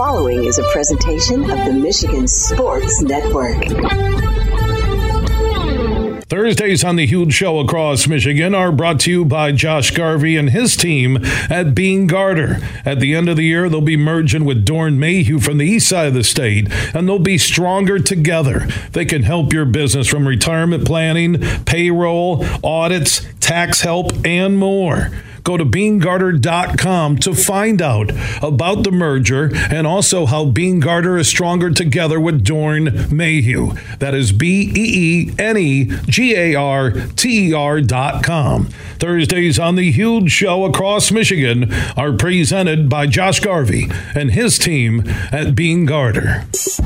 following is a presentation of the Michigan Sports Network. Thursdays on the Huge Show across Michigan are brought to you by Josh Garvey and his team at Beene Garter. At the end of the year, they'll be merging with Doeren Mayhew from the east side of the state, and they'll be stronger together. They can help your business from retirement planning, payroll, audits, tax help, and more. Go to BeaneGarter.com to find out about the merger and also how Beene Garter is stronger together with Doeren Mayhew. That is BeeneGarter.com. Thursdays on the Huge Show across Michigan are presented by Josh Garvey and his team at Beene Garter.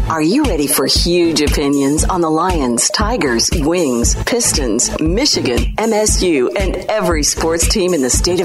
Are you ready for huge opinions on the Lions, Tigers, Wings, Pistons, Michigan, MSU, and every sports team in the state of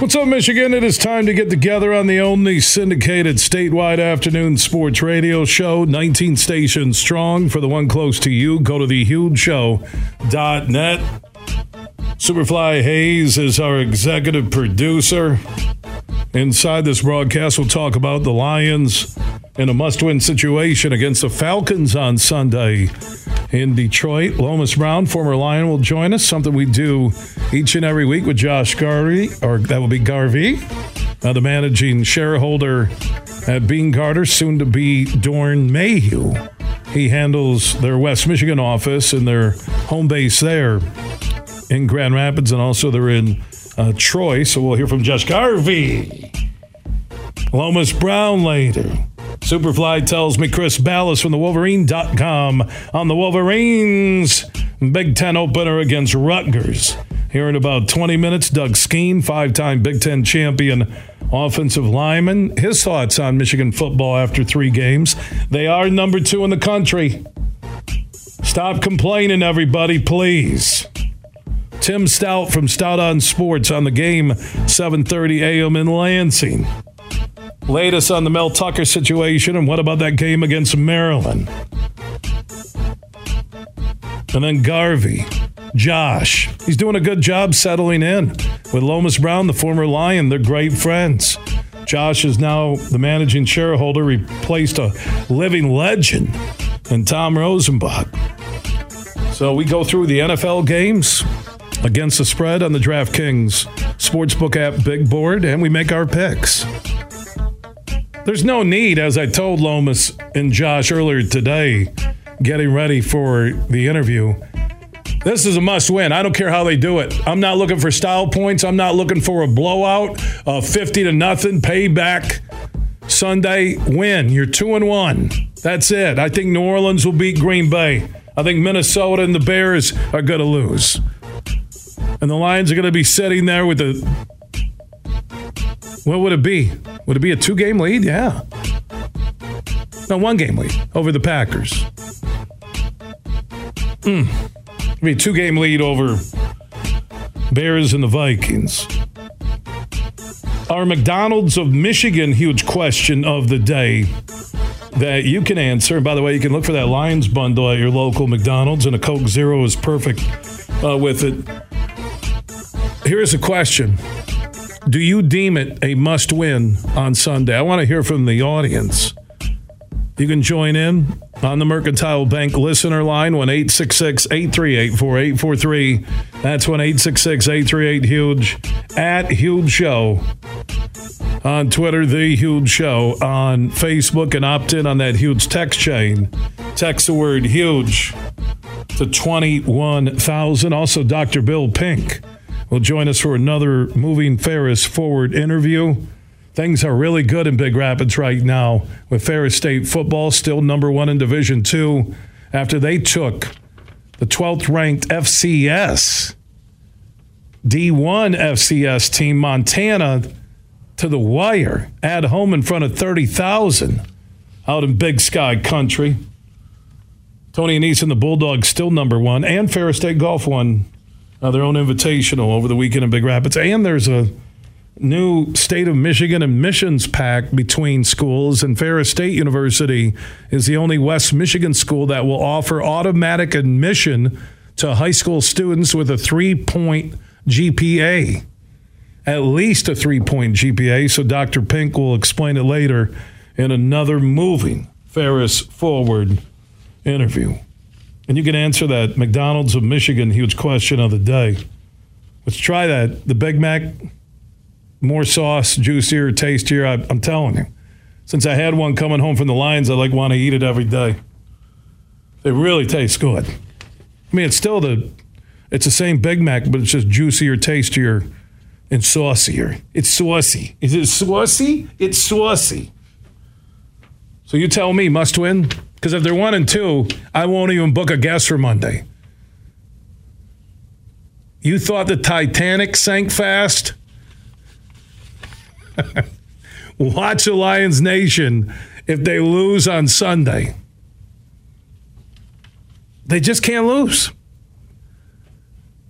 What's up, Michigan? It is time to get together on the only syndicated statewide afternoon sports radio show, 19 stations strong. For the one close to you, go to thehugeshow.net. Superfly Hayes is our executive producer. Inside this broadcast, we'll talk about the Lions in a must-win situation against the Falcons on Sunday in Detroit. Lomas Brown, former Lion, will join us, something we do each and every week with Josh Garvey, or that will be Garvey, the managing shareholder at Beene Garter, soon to be Doeren Mayhew. He handles their West Michigan office and their home base there in Grand Rapids, and also they're in Troy, so we'll hear from Josh Garvey. Lomas Brown later. Superfly tells me Chris Balas from the Wolverine.com on the Wolverines. Big Ten opener against Rutgers. Here in about 20 minutes, Doug Skeen, five-time Big Ten champion offensive lineman. His thoughts on Michigan football after three games. They are number 2 in the country. Stop complaining, everybody, please. Tim Stout from Stout on Sports on the game, 7:30 a.m. in Lansing. Latest on the Mel Tucker situation, and what about that game against Maryland? And then Garvey, Josh. He's doing a good job settling in with Lomas Brown, the former Lion. They're great friends. Josh is now the managing shareholder, replaced a living legend in Tom Rosenbach. So we go through the NFL games against the spread on the DraftKings Sportsbook app big board, and we make our picks. There's no need, as I told Lomas and Josh earlier today, getting ready for the interview. This is a must win. I don't care how they do it. I'm not looking for style points. I'm not looking for a blowout, a 50-0 payback Sunday win. You're 2-1. That's it. I think New Orleans will beat Green Bay. I think Minnesota and the Bears are going to lose. And the Lions are going to be sitting there with the... What would it be? Would it be a 2-game lead? Yeah. No, 1-game lead over the Packers. It'd be a 2-game lead over Bears and the Vikings. Our McDonald's of Michigan huge question of the day that you can answer. And by the way, you can look for that Lions bundle at your local McDonald's, and a Coke Zero is perfect with it. Here's a question. Do you deem it a must-win on Sunday? I want to hear from the audience. You can join in on the Mercantile Bank listener line, 1-866-838-4843. That's 1-866-838-HUGE. At Huge Show on Twitter, The Huge Show on Facebook, and opt in on that huge text chain. Text the word HUGE to 21,000. Also, Dr. Bill Pink will join us for another Moving Ferris Forward interview. Things are really good in Big Rapids right now with Ferris State football, still number 1 in Division II after they took the 12th-ranked FCS, D1 FCS team, Montana, to the wire at home in front of 30,000. out in Big Sky Country. Tony Annese and the Bulldogs still number one, and Ferris State Golf won their own invitational over the weekend in Big Rapids. And there's a new State of Michigan admissions pact between schools, and Ferris State University is the only West Michigan school that will offer automatic admission to high school students with a 3.0 GPA, at least a 3.0 GPA. So Dr. Pink will explain it later in another Moving Ferris Forward interview. And you can answer that McDonald's of Michigan huge question of the day. Let's try that. The Big Mac, more sauce, juicier, tastier. I'm telling you, since I had one coming home from the Lions, I like want to eat it every day. It really tastes good. I mean, it's the same Big Mac, but it's just juicier, tastier, and saucier. It's saucy. Is it saucy? It's saucy. So you tell me, must win? Because if they're 1-2, I won't even book a guest for Monday. You thought the Titanic sank fast? Watch the Lions Nation if they lose on Sunday. They just can't lose.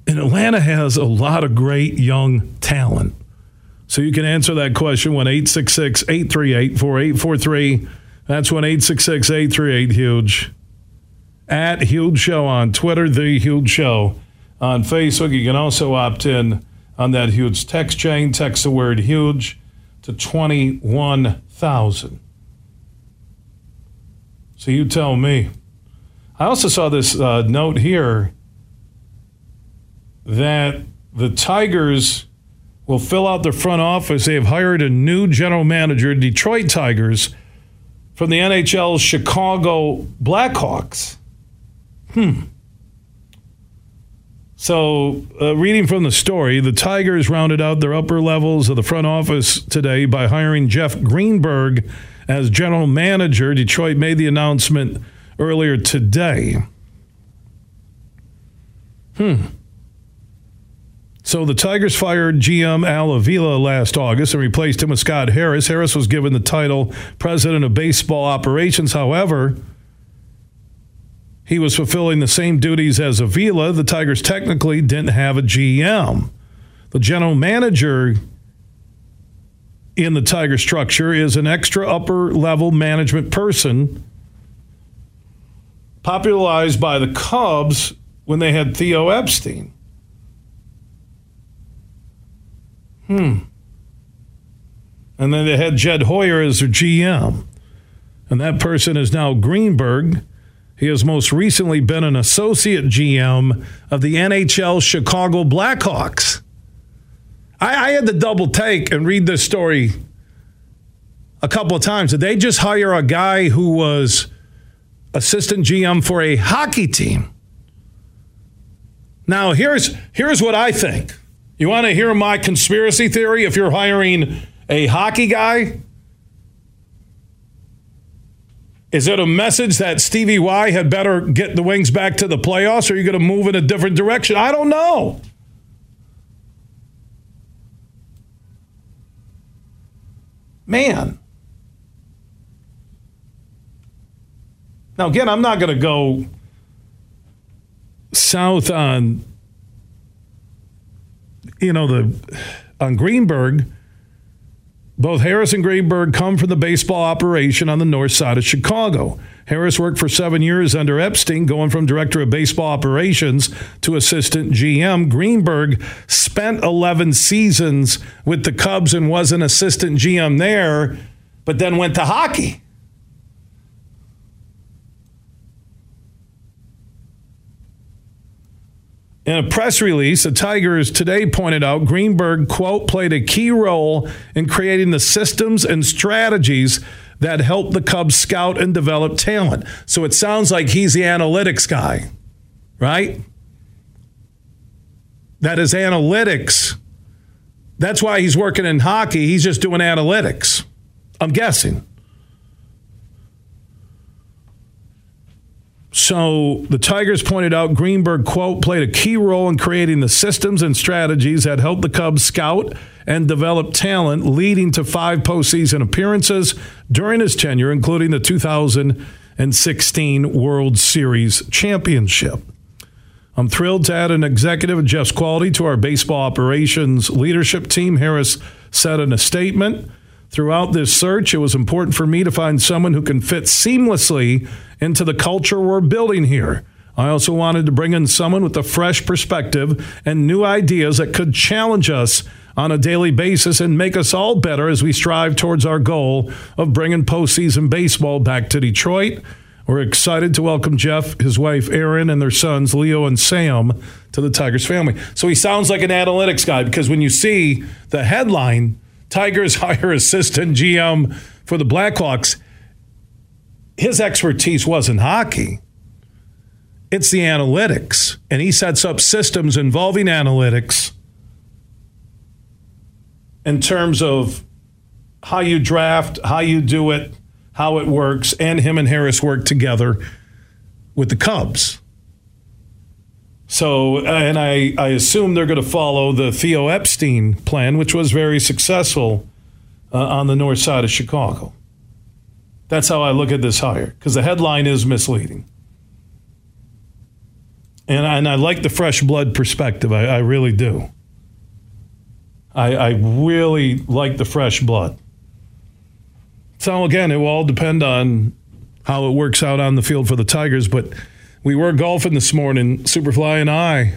And Atlanta has a lot of great young talent. So you can answer that question 1-866-838-4843. That's 1-866-838-HUGE. At Huge Show on Twitter, The Huge Show on Facebook. You can also opt in on that huge text chain. Text the word HUGE to 21,000. So you tell me. I also saw this note here that the Tigers will fill out their front office. They have hired a new general manager, Detroit Tigers, from the NHL's Chicago Blackhawks. So, reading from the story, the Tigers rounded out their upper levels of the front office today by hiring Jeff Greenberg as general manager. Detroit made the announcement earlier today. So the Tigers fired GM Al Avila last August and replaced him with Scott Harris. Harris was given the title President of Baseball Operations. However, he was fulfilling the same duties as Avila. The Tigers technically didn't have a GM. The general manager in the Tiger structure is an extra upper-level management person popularized by the Cubs when they had Theo Epstein. And then they had Jed Hoyer as their GM. And that person is now Greenberg. He has most recently been an associate GM of the NHL Chicago Blackhawks. I had to double take and read this story a couple of times. Did they just hire a guy who was assistant GM for a hockey team? Now, here's what I think. You want to hear my conspiracy theory if you're hiring a hockey guy? Is it a message that Stevie Y had better get the Wings back to the playoffs, or are you going to move in a different direction? I don't know. Man. Now, again, I'm not going to go south on, on Greenberg. Both Harris and Greenberg come from the baseball operation on the north side of Chicago. Harris worked for 7 years under Epstein, going from director of baseball operations to assistant GM. Greenberg spent 11 seasons with the Cubs and was an assistant GM there, but then went to hockey. In a press release, the Tigers today pointed out Greenberg, quote, played a key role in creating the systems and strategies that helped the Cubs scout and develop talent. So it sounds like he's the analytics guy, right? That is analytics. That's why he's working in hockey. He's just doing analytics, I'm guessing. So the Tigers pointed out Greenberg, quote, played a key role in creating the systems and strategies that helped the Cubs scout and develop talent, leading to 5 postseason appearances during his tenure, including the 2016 World Series championship. I'm thrilled to add an executive of Jeff's quality to our baseball operations leadership team, Harris said in a statement. Throughout this search, it was important for me to find someone who can fit seamlessly into the culture we're building here. I also wanted to bring in someone with a fresh perspective and new ideas that could challenge us on a daily basis and make us all better as we strive towards our goal of bringing postseason baseball back to Detroit. We're excited to welcome Jeff, his wife Erin, and their sons Leo and Sam to the Tigers family. So he sounds like an analytics guy, because when you see the headline, Tigers hire assistant GM for the Blackhawks, his expertise wasn't hockey. It's the analytics. And he sets up systems involving analytics in terms of how you draft, how you do it, how it works, and him and Harris work together with the Cubs. So, and I assume they're going to follow the Theo Epstein plan, which was very successful on the north side of Chicago. That's how I look at this hire, because the headline is misleading. And I like the fresh blood perspective. I really do. I really like the fresh blood. So, again, it will all depend on how it works out on the field for the Tigers, but we were golfing this morning, Superfly and I,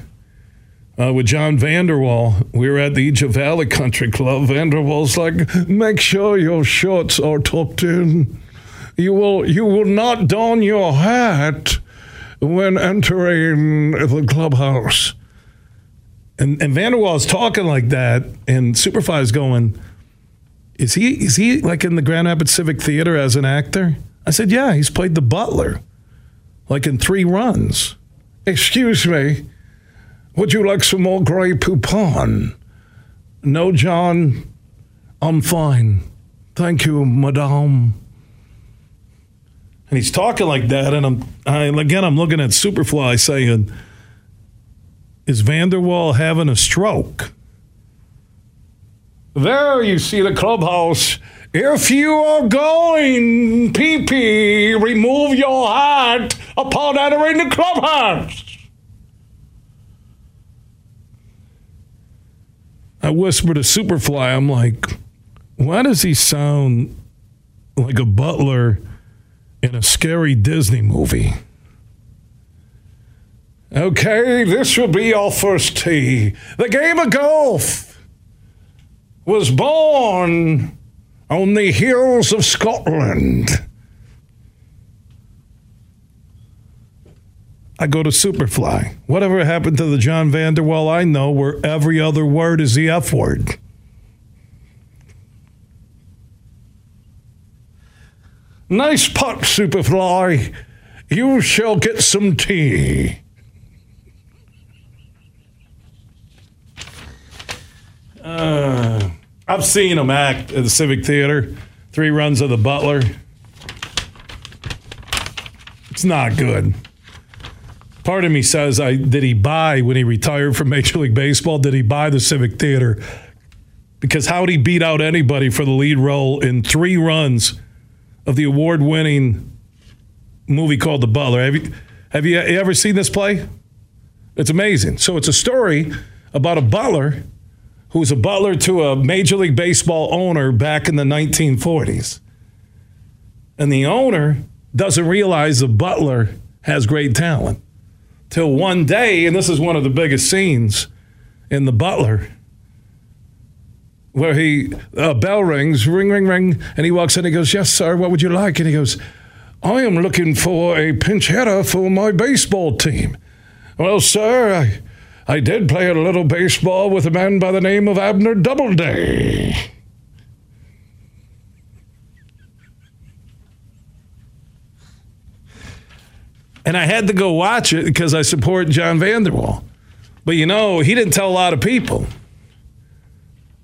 with John Vander Wal. We were at the Egypt Valley Country Club. Vander Wal's like, make sure your shorts are tucked in. You will not don your hat when entering the clubhouse. And Vander Wal's talking like that, and Superfly's going, is he like in the Grand Rapids Civic Theater as an actor? I said, yeah, he's played the butler. Like in 3 runs. Excuse me, would you like some more Grey Poupon? No, John, I'm fine. Thank you, madame. And he's talking like that, and I'm looking at Superfly saying, is Vander Wal having a stroke? There you see the clubhouse. If you are going pee-pee, remove your hat upon entering the clubhouse. I whispered to Superfly, I'm like, why does he sound like a butler in a scary Disney movie? Okay, this will be our first tee. The game of golf was born on the hills of Scotland. I go to Superfly. Whatever happened to the John Vander Wal I know, where every other word is the F word? Nice putt, Superfly. You shall get some tea. I've seen him act at the Civic Theater. 3 runs of the butler. It's not good. Part of me says, did he buy, when he retired from Major League Baseball, did he buy the Civic Theater? Because how would he beat out anybody for the lead role in 3 runs of the award-winning movie called The Butler? Have you ever seen this play? It's amazing. So it's a story about a butler who's a butler to a Major League Baseball owner back in the 1940s. And the owner doesn't realize the butler has great talent. Till one day, and this is one of the biggest scenes in The Butler, where he, bell rings, ring, ring, ring, and he walks in and he goes, yes, sir, what would you like? And he goes, I am looking for a pinch hitter for my baseball team. Well, sir, I did play a little baseball with a man by the name of Abner Doubleday. And I had to go watch it because I support John Vander Wal. But, you know, he didn't tell a lot of people.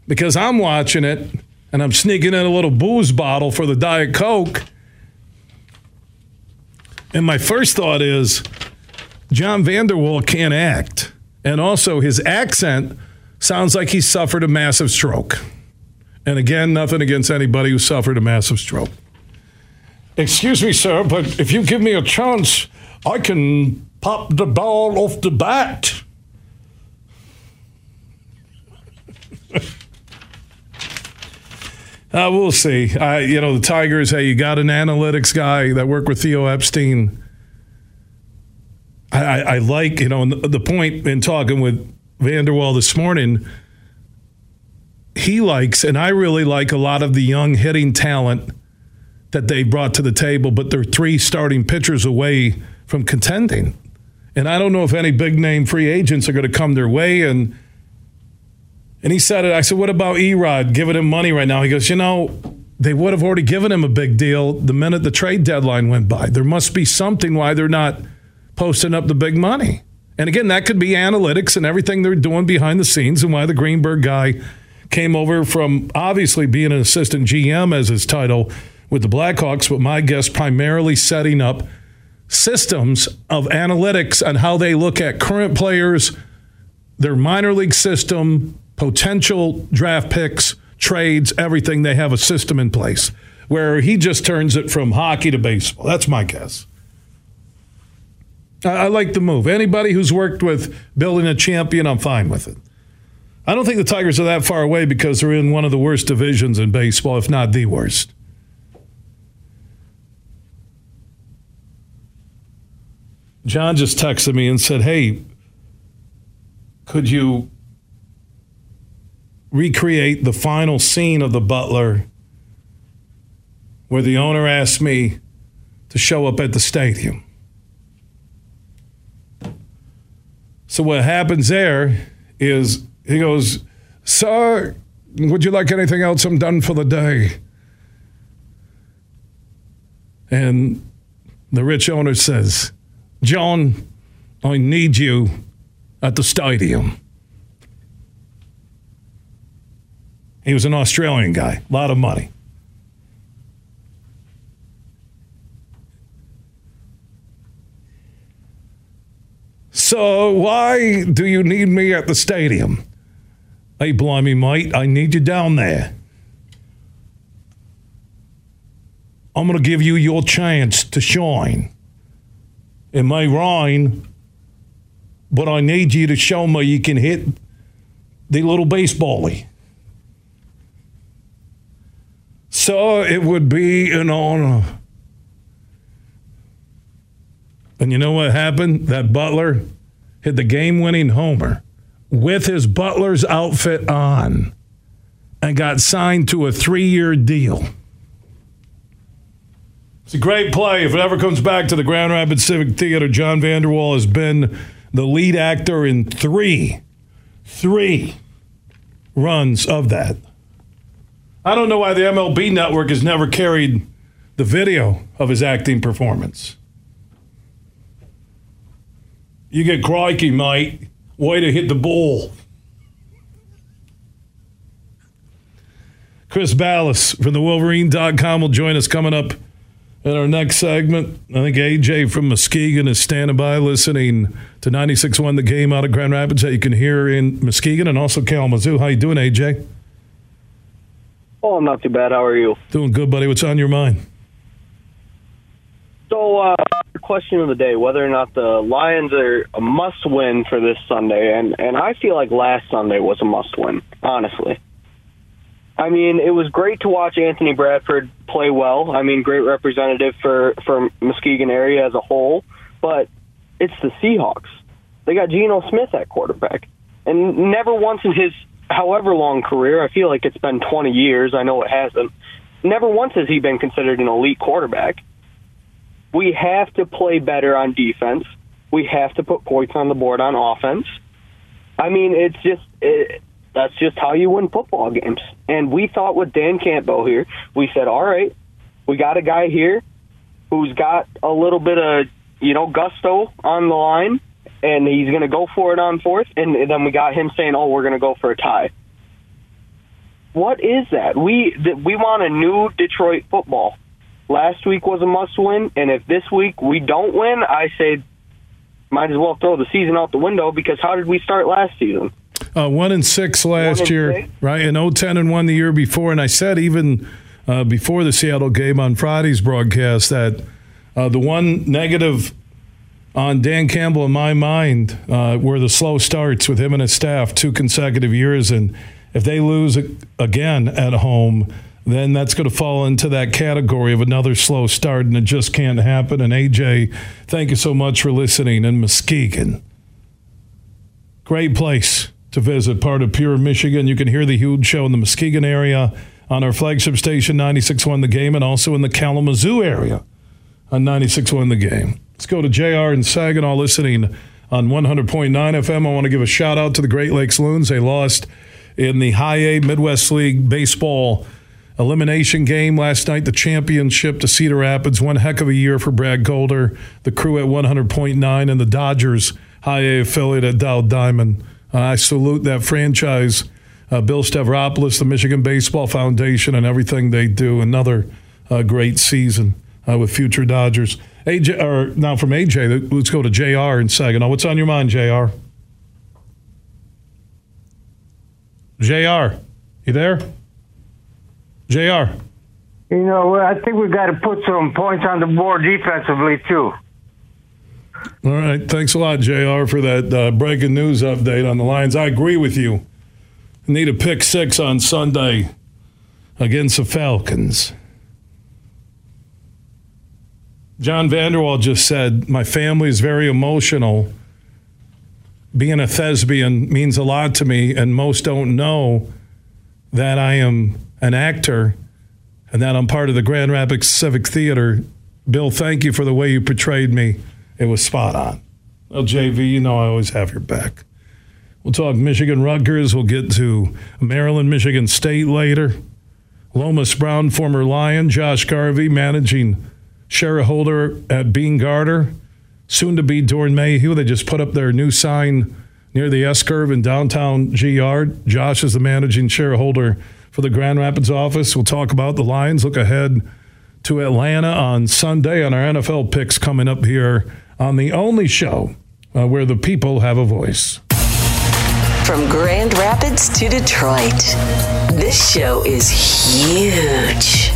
Because I'm watching it, and I'm sneaking in a little booze bottle for the Diet Coke. And my first thought is John Vander Wal can't act. And also his accent sounds like he suffered a massive stroke. And again, nothing against anybody who suffered a massive stroke. Excuse me, sir, but if you give me a chance, I can pop the ball off the bat. We'll see. The Tigers, hey, you got an analytics guy that worked with Theo Epstein. I like, the point in talking with Vander Wal this morning, he likes, and I really like a lot of the young hitting talent that they brought to the table, but they're three starting pitchers away from contending. And I don't know if any big-name free agents are going to come their way. And he said it. I said, what about E-Rod giving him money right now? He goes, they would have already given him a big deal the minute the trade deadline went by. There must be something why they're not posting up the big money. And again, that could be analytics and everything they're doing behind the scenes and why the Greenberg guy came over from obviously being an assistant GM as his title with the Blackhawks, but my guess primarily setting up systems of analytics on how they look at current players, their minor league system, potential draft picks, trades, everything. They have a system in place where he just turns it from hockey to baseball. That's my guess. I like the move. Anybody who's worked with building a champion, I'm fine with it. I don't think the Tigers are that far away because they're in one of the worst divisions in baseball, if not the worst. John just texted me and said, hey, could you recreate the final scene of The Butler where the owner asked me to show up at the stadium? So what happens there is he goes, sir, would you like anything else? I'm done for the day. And the rich owner says, John, I need you at the stadium. He was an Australian guy, a lot of money. So why do you need me at the stadium? Hey, blimey, mate, I need you down there. I'm going to give you your chance to shine. It may rain, but I need you to show me you can hit the little baseball-y. So it would be an honor. And you know what happened? That Butler hit the game-winning homer with his Butler's outfit on and got signed to a 3-year deal. It's a great play. If it ever comes back to the Grand Rapids Civic Theater, John Vander Wal has been the lead actor in three runs of that. I don't know why the MLB Network has never carried the video of his acting performance. You get crikey, mate. Way to hit the ball. Chris Balas from the Wolverine.com will join us coming up in our next segment. I think AJ from Muskegon is standing by listening to 96.1 The Game out of Grand Rapids that you can hear in Muskegon and also Kalamazoo. How you doing, AJ? Oh, I'm not too bad. How are you? Doing good, buddy. What's on your mind? So, question of the day, whether or not the Lions are a must-win for this Sunday. And I feel like last Sunday was a must-win, honestly. I mean, it was great to watch Anthony Bradford play well. I mean, great representative for Muskegon area as a whole. But it's the Seahawks. They got Geno Smith at quarterback. And never once in his however long career, I feel like it's been 20 years, I know it hasn't, never once has he been considered an elite quarterback. We have to play better on defense. We have to put points on the board on offense. I mean, that's just how you win football games. And we thought with Dan Campbell here, we said, all right, we got a guy here who's got a little bit of, gusto on the line, and he's going to go for it on fourth, and then we got him saying, oh, we're going to go for a tie. What is that? We want a new Detroit football. Last week was a must-win, and if this week we don't win, I say might as well throw the season out the window, because how did we start last season? 1-6 last year, right? And 0-10-1 the year before. And I said even before the Seattle game on Friday's broadcast that the one negative on Dan Campbell in my mind were the slow starts with him and his staff 2 consecutive years. And if they lose again at home, then that's going to fall into that category of another slow start, and it just can't happen. And AJ, thank you so much for listening. And Muskegon, great place to visit, part of Pure Michigan. You can hear the huge show in the Muskegon area on our flagship station, 96.1 The Game, and also in the Kalamazoo area on 96.1 The Game. Let's go to JR and Saginaw listening on 100.9 FM. I want to give a shout out to the Great Lakes Loons. They lost in the High A Midwest League Baseball elimination game last night, the championship to Cedar Rapids. One heck of a year for Brad Golder, the crew at 100.9, and the Dodgers High A affiliate at Dow Diamond. I salute that franchise, Bill Stavropoulos, the Michigan Baseball Foundation, and everything they do. Another great season with future Dodgers. AJ, or now from AJ, let's go to JR in Saginaw. What's on your mind, JR? JR, you there? JR. You know, I think we've got to put some points on the board defensively, too. All right. Thanks a lot, JR, for that breaking news update on the Lions. I agree with you. Need a pick six on Sunday against the Falcons. John Vander Wal just said, my family is very emotional. Being a thespian means a lot to me, and most don't know that I am an actor, and that I'm part of the Grand Rapids Civic Theater. Bill, thank you for the way you portrayed me. It was spot on. Well, JV, you know I always have your back. We'll talk Michigan Rutgers. We'll get to Maryland, Michigan State later. Lomas Brown, former Lion. Josh Garvey, managing shareholder at Beene Garter. Soon to be Doeren Mayhew. They just put up their new sign near the S-curve in downtown GR. Josh is the managing shareholder for the Grand Rapids office. We'll talk about the Lions. Look ahead to Atlanta on Sunday on our NFL picks coming up here on the only show where the people have a voice. From Grand Rapids to Detroit, this show is huge.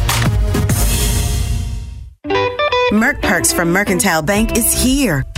Mercantile from Mercantile Bank is here.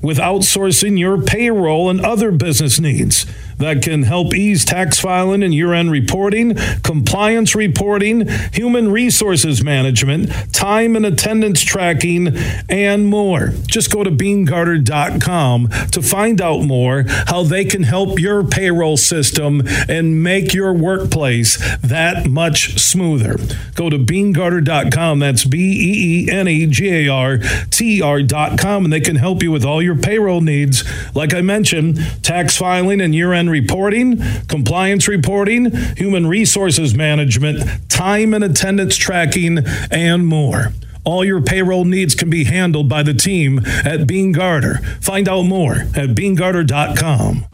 with outsourcing your payroll and other business needs? That can help ease tax filing and year-end reporting, compliance reporting, human resources management, time and attendance tracking, and more. Just go to BeaneGarter.com to find out more how they can help your payroll system and make your workplace that much smoother. Go to BeaneGarter.com. That's BeeneGarter.com, and they can help you with all your payroll needs. Like I mentioned, tax filing and year-end reporting, compliance reporting, human resources management, time and attendance tracking, and more. All your payroll needs can be handled by the team at Beene Garter. Find out more at BeaneGarter.com.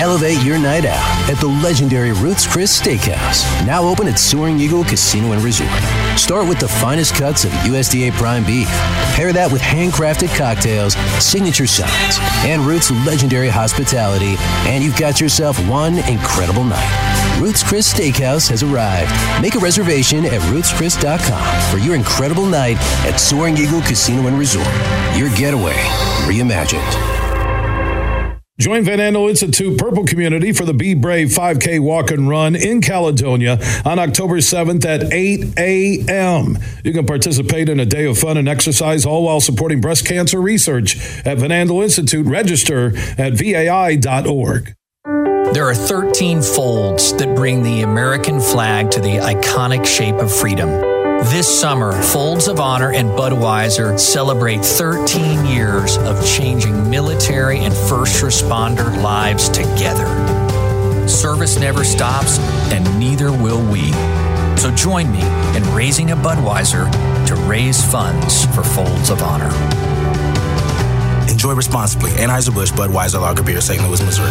Elevate your night out at the legendary Ruth's Chris Steakhouse, now open at Soaring Eagle Casino and Resort. Start with the finest cuts of USDA prime beef. Pair that with handcrafted cocktails, signature sides, and Ruth's legendary hospitality, and you've got yourself one incredible night. Ruth's Chris Steakhouse has arrived. Make a reservation at Ruth'sChris.com for your incredible night at Soaring Eagle Casino and Resort. Your getaway reimagined. Join Van Andel Institute Purple Community for the Be Brave 5K Walk and Run in Caledonia on October 7th at 8 a.m. You can participate in a day of fun and exercise, all while supporting breast cancer research at Van Andel Institute. Register at vai.org. There are 13 folds that bring the American flag to the iconic shape of freedom. This summer, Folds of Honor and Budweiser celebrate 13 years of changing military and first responder lives together. Service never stops, and neither will we. So join me in raising a Budweiser to raise funds for Folds of Honor. Enjoy responsibly. Anheuser-Busch Budweiser Lager Beer, St. Louis, Missouri.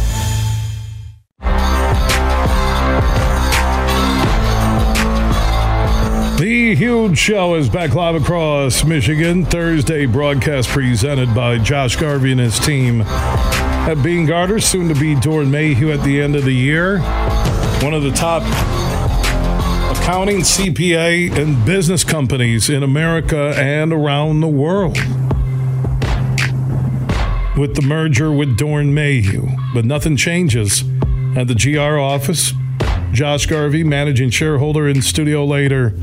The Huge Show is back live across Michigan. Thursday broadcast presented by Josh Garvey and his team at Beene Garter, soon to be Doeren Mayhew at the end of the year. One of the top accounting, CPA, and business companies in America and around the world, with the merger with Doeren Mayhew. But nothing changes at the GR office. Josh Garvey, managing shareholder, in studio later.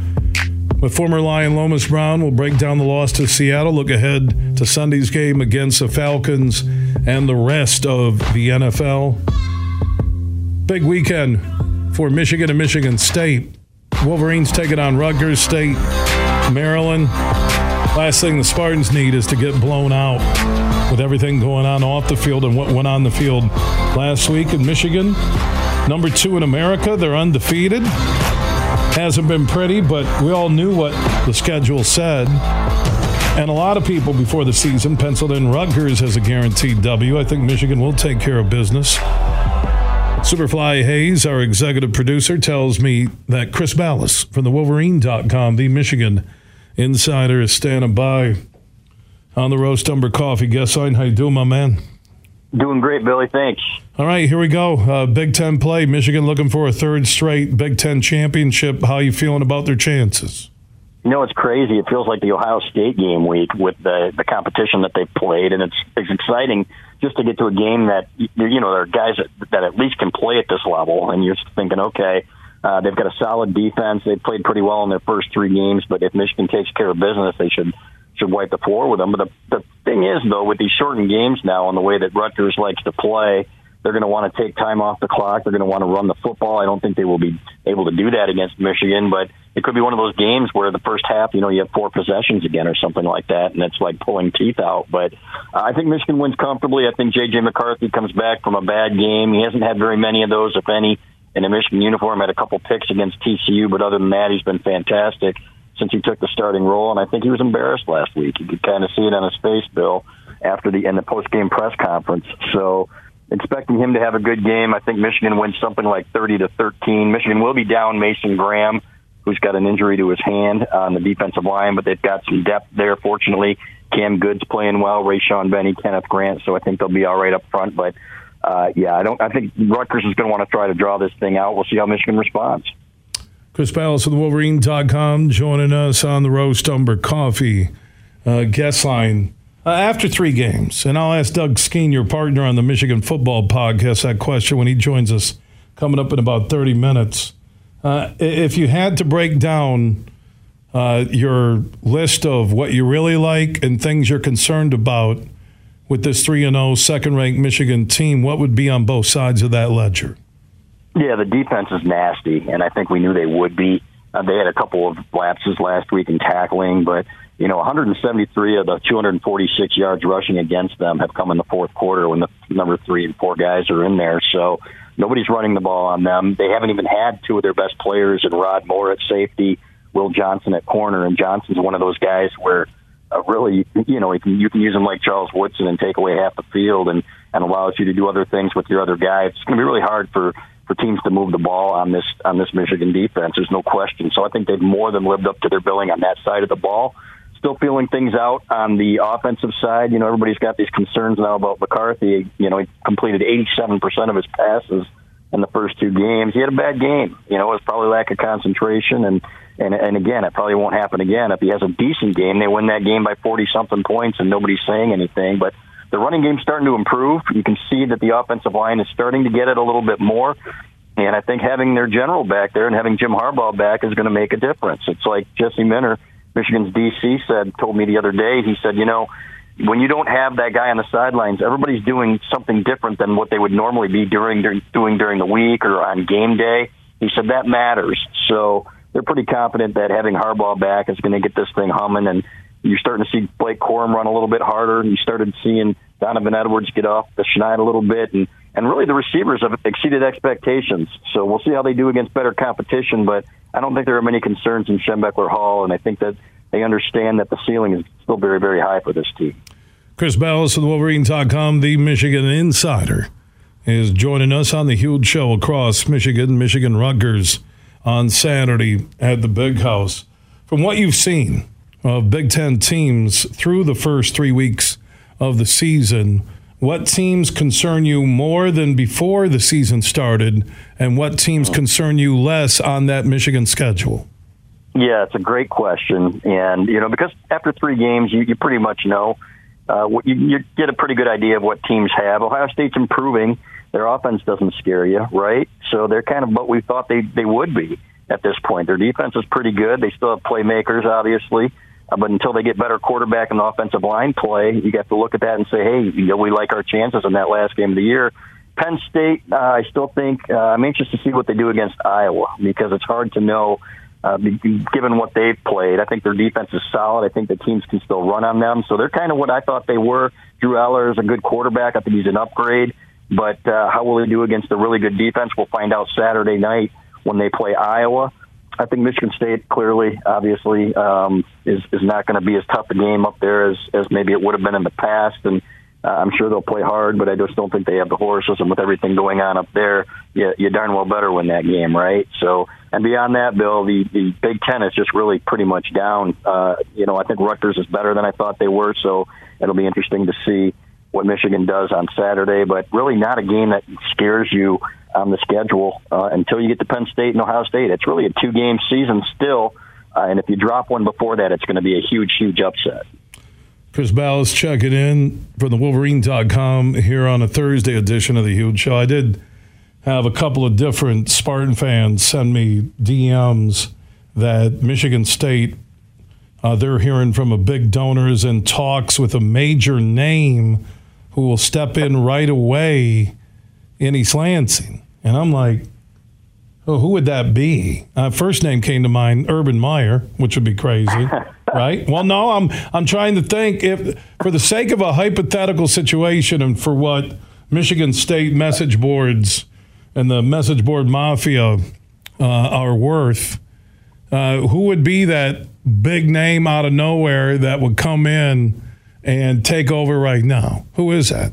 With former Lion Lomas Brown, we'll break down the loss to Seattle, look ahead to Sunday's game against the Falcons, and the rest of the NFL. Big weekend for Michigan and Michigan State. Wolverines taking on Rutgers State, Maryland. Last thing the Spartans need is to get blown out with everything going on off the field and what went on the field last week in Michigan. Number 2 in America, they're undefeated. Hasn't been pretty, but we all knew what the schedule said. And a lot of people before the season penciled in Rutgers as a guaranteed W. I think Michigan will take care of business. Superfly Hayes, our executive producer, tells me that Chris Balas from the Wolverine.com, the Michigan Insider, is standing by on the Roast Umber Coffee guest line. How you doing, my man? Doing great, Billy. Thanks. All right, here we go. Big Ten play. Michigan looking for a third straight Big Ten championship. How are you feeling about their chances? You know, it's crazy. It feels like the Ohio State game week with the competition that they played, and it's exciting just to get to a game that, you know, there are guys that at least can play at this level, and you're thinking, okay, they've got a solid defense. They played pretty well in their first 3 games, but if Michigan takes care of business, they should wipe the floor with them. But the thing is, though, with these shortened games now and the way that Rutgers likes to play, they're going to want to take time off the clock. They're going to want to run the football. I don't think they will be able to do that against Michigan, but it could be one of those games where the first half, you know, you have 4 possessions again or something like that, and it's like pulling teeth out. But I think Michigan wins comfortably. I think J.J. McCarthy comes back from a bad game. He hasn't had very many of those, if any, in a Michigan uniform. Had a couple picks against TCU, but other than that, he's been fantastic since he took the starting role, and I think he was embarrassed last week. You could kind of see it on his face, Bill, after in the post-game press conference. So expecting him to have a good game. I think Michigan wins something like 30-13. Michigan will be down Mason Graham, who's got an injury to his hand on the defensive line, but they've got some depth there, fortunately. Cam Good's playing well, Rayshawn Benny, Kenneth Grant, so I think they'll be all right up front. But, I think Rutgers is going to want to try to draw this thing out. We'll see how Michigan responds. Chris Balas of the Wolverine.com joining us on the Roast Umber Coffee guest line. After 3 games, and I'll ask Doug Skeen, your partner on the Michigan Football Podcast, that question when he joins us coming up in about 30 minutes. If you had to break down your list of what you really like and things you're concerned about with this 3-0 second-ranked Michigan team, what would be on both sides of that ledger? Yeah, the defense is nasty, and I think we knew they would be. They had a couple of lapses last week in tackling, but, you know, 173 of the 246 yards rushing against them have come in the fourth quarter when the number 3 and 4 guys are in there. So nobody's running the ball on them. They haven't even had 2 of their best players in Rod Moore at safety, Will Johnson at corner, and Johnson's one of those guys where really, you know, you can use him like Charles Woodson and take away half the field and allows you to do other things with your other guy. It's going to be really hard for for teams to move the ball on this Michigan defense. There's no question. So I think they've more than lived up to their billing on that side of the ball. Still feeling things out on the offensive side. You know, everybody's got these concerns now about McCarthy. You know, he completed 87% of his passes in the first two games. He had a bad game. You know, it was probably lack of concentration. And again, it probably won't happen again. If he has a decent game, they win that game by 40-something points and nobody's saying anything. But the running game's starting to improve. You can see that the offensive line is starting to get it a little bit more. And I think having their general back there and having Jim Harbaugh back is going to make a difference. It's like Jesse Minner, Michigan's DC, told me the other day. He said, you know, when you don't have that guy on the sidelines, everybody's doing something different than what they would normally be doing during the week or on game day. He said that matters. So they're pretty confident that having Harbaugh back is going to get this thing humming. And you're starting to see Blake Corum run a little bit harder. You started seeing Donovan Edwards get off the schneid a little bit. And really the receivers have exceeded expectations. So we'll see how they do against better competition. But I don't think there are many concerns in Schembechler Hall, and I think that they understand that the ceiling is still very, very high for this team. Chris Balas of Wolverine.com, the Michigan Insider, is joining us on the huge show across Michigan. Michigan Rutgers on Saturday at the Big House. From what you've seen of Big Ten teams through the first 3 weeks of the season, what teams concern you more than before the season started, and what teams concern you less on that Michigan schedule? Yeah, it's a great question. And, you know, because after three games, you pretty much know. You get a pretty good idea of what teams have. Ohio State's improving. Their offense doesn't scare you, right? So they're kind of what we thought they would be at this point. Their defense is pretty good. They still have playmakers, obviously. But until they get better quarterback and offensive line play, you got to look at that and say, hey, you know, we like our chances in that last game of the year. Penn State, I still think I'm anxious to see what they do against Iowa because it's hard to know. Given what they've played, I think their defense is solid. I think the teams can still run on them. So they're kind of what I thought they were. Drew Aller is a good quarterback. I think he's an upgrade. But how will he do against a really good defense? We'll find out Saturday night when they play Iowa. I think Michigan State clearly, obviously, is not going to be as tough a game up there as maybe it would have been in the past. And I'm sure they'll play hard, but I just don't think they have the horses. And with everything going on up there, you darn well better win that game, right? So, and beyond that, Bill, the Big Ten is just really pretty much down. You know, I think Rutgers is better than I thought they were, so it'll be interesting to see what Michigan does on Saturday. But really not a game that scares you on the schedule until you get to Penn State and Ohio State. It's really a two-game season still, and if you drop one before that, it's going to be a huge, huge upset. Chris Balas checking in from the Wolverine.com here on a Thursday edition of The Huge Show. I did have a couple of different Spartan fans send me DMs that Michigan State, they're hearing from a big donors and talks with a major name who will step in right away in East Lansing. And I'm like, oh, who would that be? First name came to mind, Urban Meyer, which would be crazy. Right? Well, no, I'm trying to think if, for the sake of a hypothetical situation and for what Michigan State message boards and the message board mafia are worth, who would be that big name out of nowhere that would come in and take over right now? Who is that?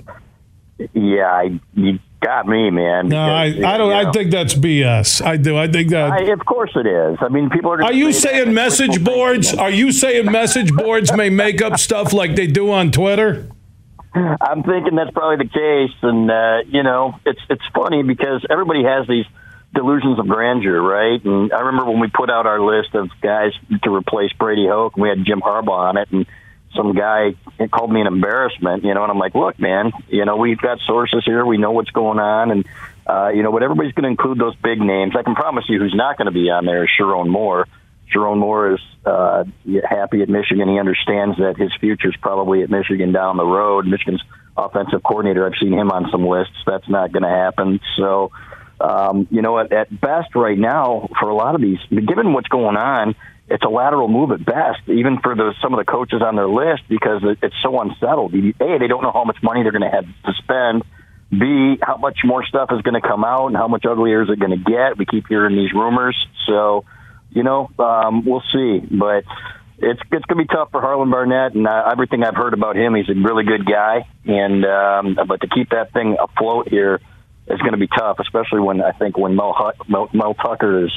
Yeah, you got me, man. No, I don't. You know. I think that's BS. I do. I think that. Of course it is. I mean, people are. Are you saying message boards? Are you saying message boards may make up stuff like they do on Twitter? I'm thinking that's probably the case, and you know, it's funny because everybody has these delusions of grandeur, right? And I remember when we put out our list of guys to replace Brady Hoke, and we had Jim Harbaugh on it, and some guy called me an embarrassment, you know, and I'm like, look, man, you know, we've got sources here. We know what's going on. And, you know, but everybody's going to include those big names. I can promise you who's not going to be on there is Sharon Moore. Sharon Moore is happy at Michigan. He understands that his future is probably at Michigan down the road. Michigan's offensive coordinator, I've seen him on some lists. That's not going to happen. So, you know, at best right now for a lot of these, given what's going on, it's a lateral move at best, even for some of the coaches on their list, because it's so unsettled. A, they don't know how much money they're going to have to spend. B, how much more stuff is going to come out and how much uglier is it going to get? We keep hearing these rumors. So, you know, we'll see. But it's going to be tough for Harlan Barnett, and everything I've heard about him, he's a really good guy. And but to keep that thing afloat here, is going to be tough, especially when I think when Mel Tucker is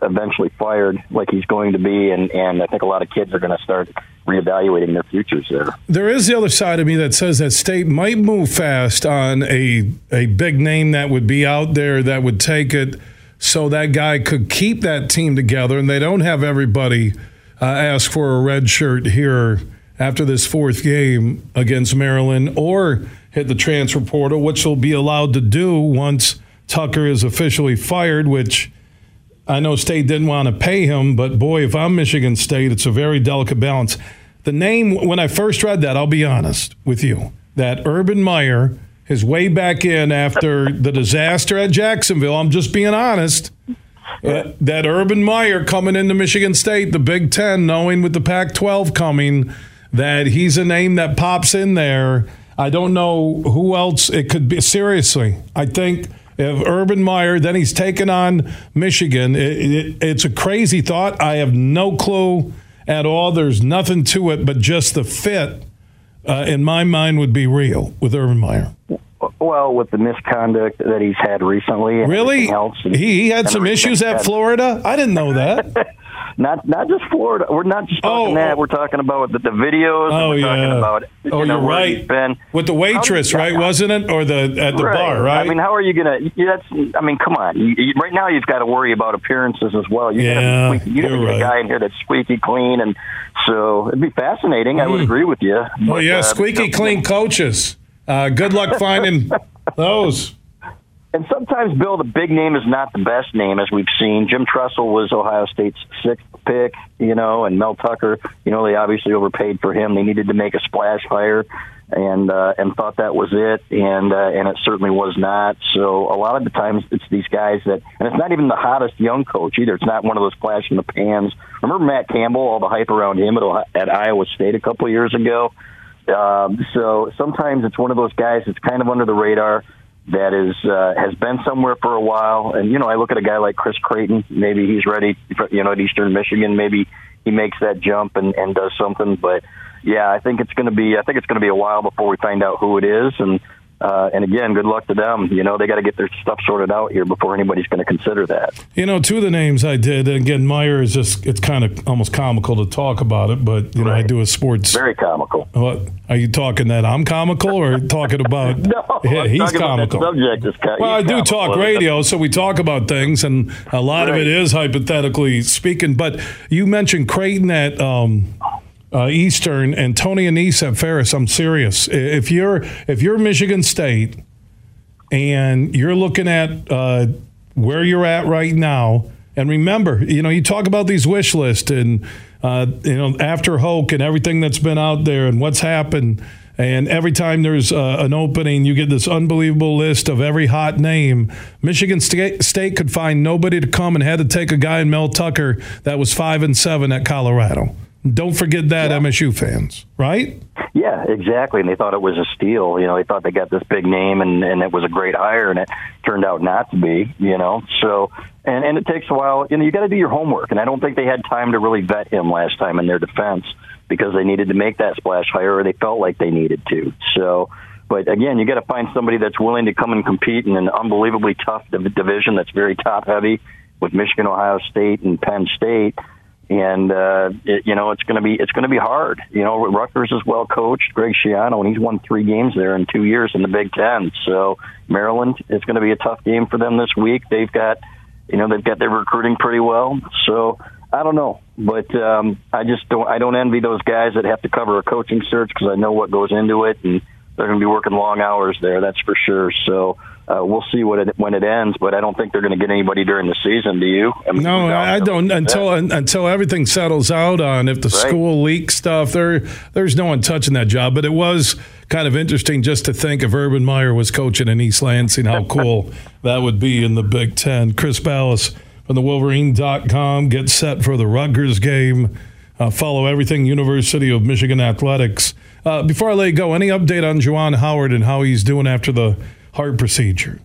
eventually fired, like he's going to be, and I think a lot of kids are going to start reevaluating their futures there. There is the other side of me that says that State might move fast on a big name that would be out there that would take it, so that guy could keep that team together, and they don't have everybody ask for a red shirt here after this fourth game against Maryland, or hit the transfer portal, which will be allowed to do once Tucker is officially fired, which I know State didn't want to pay him, but boy, if I'm Michigan State, it's a very delicate balance. The name, when I first read that, I'll be honest with you, that Urban Meyer, his way back in after the disaster at Jacksonville, I'm just being honest, that Urban Meyer coming into Michigan State, the Big Ten, knowing with the Pac-12 coming, that he's a name that pops in there. I don't know who else it could be. Seriously, I think if Urban Meyer, then he's taken on Michigan. It's a crazy thought. I have no clue at all. There's nothing to it, but just the fit, in my mind, would be real with Urban Meyer. Well, with the misconduct that he's had recently. Really? He had some issues at Florida? I didn't know that. Not just Florida. We're not just talking that. We're talking about the videos. Oh, we're talking about, you're right. Been. With the waitress, right? Wasn't it? Or at the bar, right? I mean, how are you going to – I mean, come on. Right now you've got to worry about appearances as well. You're right. A guy in here that's squeaky clean, and so it'd be fascinating. I would agree with you. Well, but, squeaky clean coaches. Good luck finding those. And sometimes, Bill, the big name is not the best name, as we've seen. Jim Tressel was Ohio State's sixth pick, and Mel Tucker, they obviously overpaid for him. They needed to make a splash hire, and thought that was it, and it certainly was not. So a lot of the times it's these guys that, and it's not even the hottest young coach either. It's not one of those flash in the pans. Remember Matt Campbell, all the hype around him at Iowa State a couple of years ago? So sometimes it's one of those guys that's kind of under the radar, that is has been somewhere for a while. And, I look at a guy like Chris Creighton. Maybe he's ready, at Eastern Michigan. Maybe he makes that jump and does something. But, yeah, I think it's going to be a while before we find out who it is. And again, good luck to them. They got to get their stuff sorted out here before anybody's going to consider that. Two of the names I did, and again, Meijer is it's kind of almost comical to talk about it, but, right. I do a sports. Very comical. What, are you talking that I'm comical or talking about? No, yeah, he's talking comical. About that subject is well, I do comical. Talk radio, so we talk about things, and a lot of it is hypothetically speaking. But you mentioned Creighton at Eastern and Tony Annese at Ferris. I'm serious. If you're Michigan State and you're looking at where you're at right now, and remember, you talk about these wish lists and after Hoke and everything that's been out there and what's happened, and every time there's an opening, you get this unbelievable list of every hot name. Michigan State could find nobody to come and had to take a guy in Mel Tucker that was 5-7 at Colorado. Don't forget that, MSU fans, right? Yeah, exactly. And they thought it was a steal. They thought they got this big name and it was a great hire, and it turned out not to be, So, and it takes a while. You got to do your homework. And I don't think they had time to really vet him last time in their defense because they needed to make that splash hire or they felt like they needed to. So, but again, you got to find somebody that's willing to come and compete in an unbelievably tough division that's very top heavy with Michigan, Ohio State, and Penn State. And it's going to be hard. Rutgers is well coached, Greg Schiano, and he's won 3 games there in 2 years in the Big Ten. So Maryland, it's going to be a tough game for them this week. They've got their recruiting pretty well. So I don't know, but I don't envy those guys that have to cover a coaching search because I know what goes into it, and they're going to be working long hours there. That's for sure. So. We'll see when it ends, but I don't think they're going to get anybody during the season. Do you? I don't until everything settles out on if the school leak stuff. There's no one touching that job. But it was kind of interesting just to think if Urban Meyer was coaching in East Lansing, how cool that would be in the Big Ten. Chris Balas from the Wolverine.com gets set for the Rutgers game. Follow everything University of Michigan athletics. Before I let you go, any update on Juwan Howard and how he's doing after the heart procedure?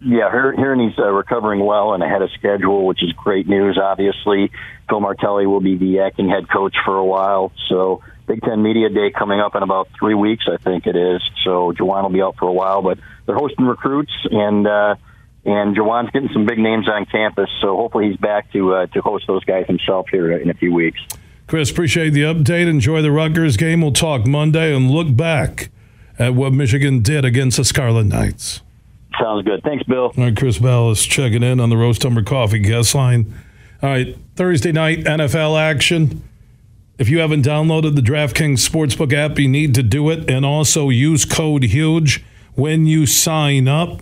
Yeah, hearing he's recovering well and ahead of schedule, which is great news, obviously. Phil Martelli will be the acting head coach for a while, so Big Ten Media Day coming up in about 3 weeks, I think it is. So Jawan will be out for a while, but they're hosting recruits, and Jawan's getting some big names on campus. So hopefully he's back to host those guys himself here in a few weeks. Chris, appreciate the update. Enjoy the Rutgers game. We'll talk Monday and look back at what Michigan did against the Scarlet Knights. Sounds good. Thanks, Bill. All right, Chris Balas checking in on the Roast Umber Coffee guest line. All right, Thursday night NFL action. If you haven't downloaded the DraftKings Sportsbook app, you need to do it. And also use code HUGE when you sign up.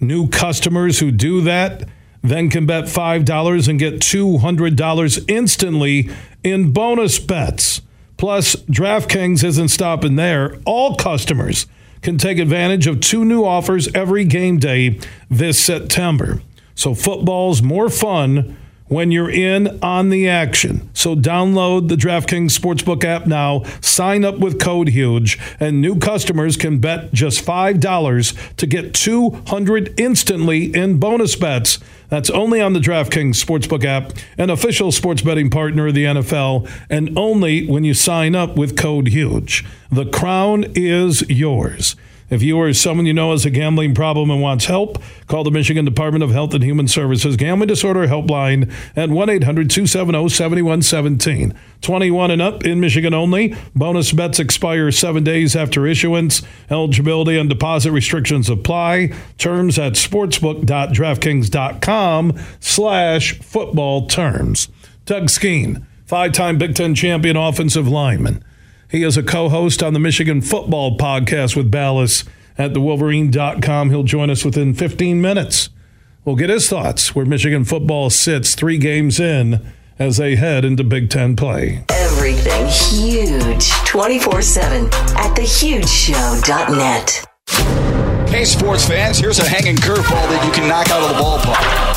New customers who do that then can bet $5 and get $200 instantly in bonus bets. Plus, DraftKings isn't stopping there. All customers can take advantage of two new offers every game day this September. So football's more fun when you're in on the action. So download the DraftKings Sportsbook app now, sign up with code HUGE, and new customers can bet just $5 to get $200 instantly in bonus bets. That's only on the DraftKings Sportsbook app, an official sports betting partner of the NFL, and only when you sign up with code HUGE. The crown is yours. If you or someone you know has a gambling problem and wants help, call the Michigan Department of Health and Human Services Gambling Disorder Helpline at 1-800-270-7117. 21 and up in Michigan only. Bonus bets expire 7 days after issuance. Eligibility and deposit restrictions apply. Terms at sportsbook.draftkings.com/football terms. Doug Skeen, five-time Big Ten champion offensive lineman. He is a co-host on the Michigan Football Podcast with Balas at the Wolverine.com. He'll join us within 15 minutes. We'll get his thoughts where Michigan football sits 3 games in as they head into Big Ten play. Everything huge 24/7 at thehugeshow.net. Hey, sports fans, here's a hanging curveball that you can knock out of the ballpark.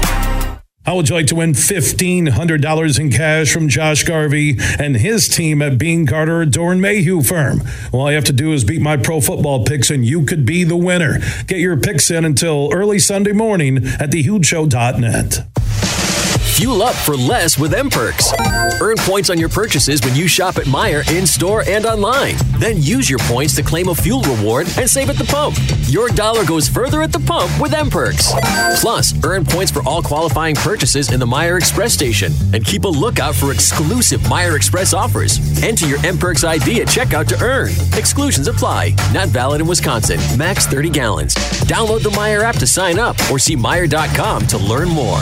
How would you like to win $1,500 in cash from Josh Garvey and his team at Beene Garter or Doeren Mayhew firm? All you have to do is beat my pro football picks and you could be the winner. Get your picks in until early Sunday morning at thehugeshow.net. Fuel up for less with M-Perks. Earn points on your purchases when you shop at Meijer in-store and online. Then use your points to claim a fuel reward and save at the pump. Your dollar goes further at the pump with M-Perks. Plus, earn points for all qualifying purchases in the Meijer Express station. And keep a lookout for exclusive Meijer Express offers. Enter your M-Perks ID at checkout to earn. Exclusions apply. Not valid in Wisconsin. Max 30 gallons. Download the Meijer app to sign up or see Meijer.com to learn more.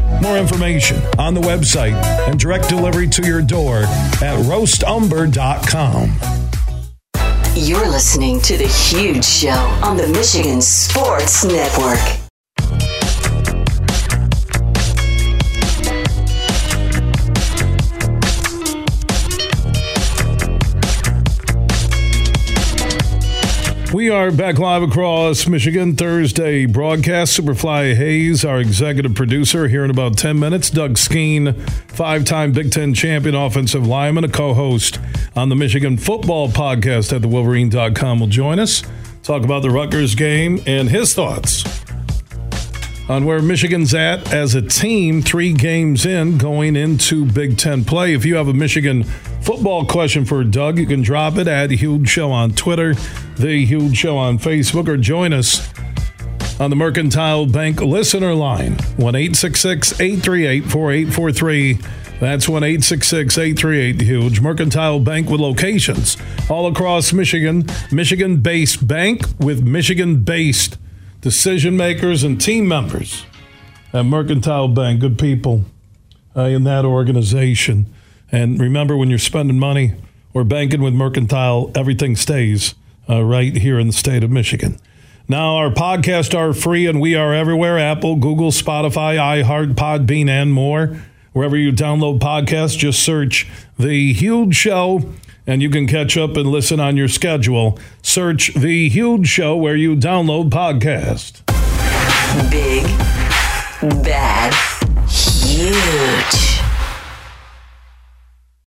More information on the website and direct delivery to your door at roastumber.com. You're listening to The Huge Show on the Michigan Sports Network. We are back live across Michigan Thursday broadcast. Superfly Hayes, our executive producer, here in about 10 minutes. Doug Skeen, five-time Big Ten champion offensive lineman, a co-host on the Michigan Football Podcast at the Wolverine.com, will join us, talk about the Rutgers game and his thoughts on where Michigan's at as a team 3 games in going into Big Ten play. If you have a Michigan football question for Doug, you can drop it at Huge Show on Twitter, The Huge Show on Facebook, or join us on the Mercantile Bank listener line, 1-866-838-4843. That's 1-866-838-HUGE. Mercantile Bank with locations all across Michigan. Michigan-based bank with Michigan-based decision makers and team members at Mercantile Bank. Good people, in that organization. And remember, when you're spending money or banking with Mercantile, everything stays right here in the state of Michigan. Now, our podcasts are free, and we are everywhere. Apple, Google, Spotify, iHeart, Podbean, and more. Wherever you download podcasts, just search The Huge Show, and you can catch up and listen on your schedule. Search The Huge Show where you download podcasts. Big, bad, huge.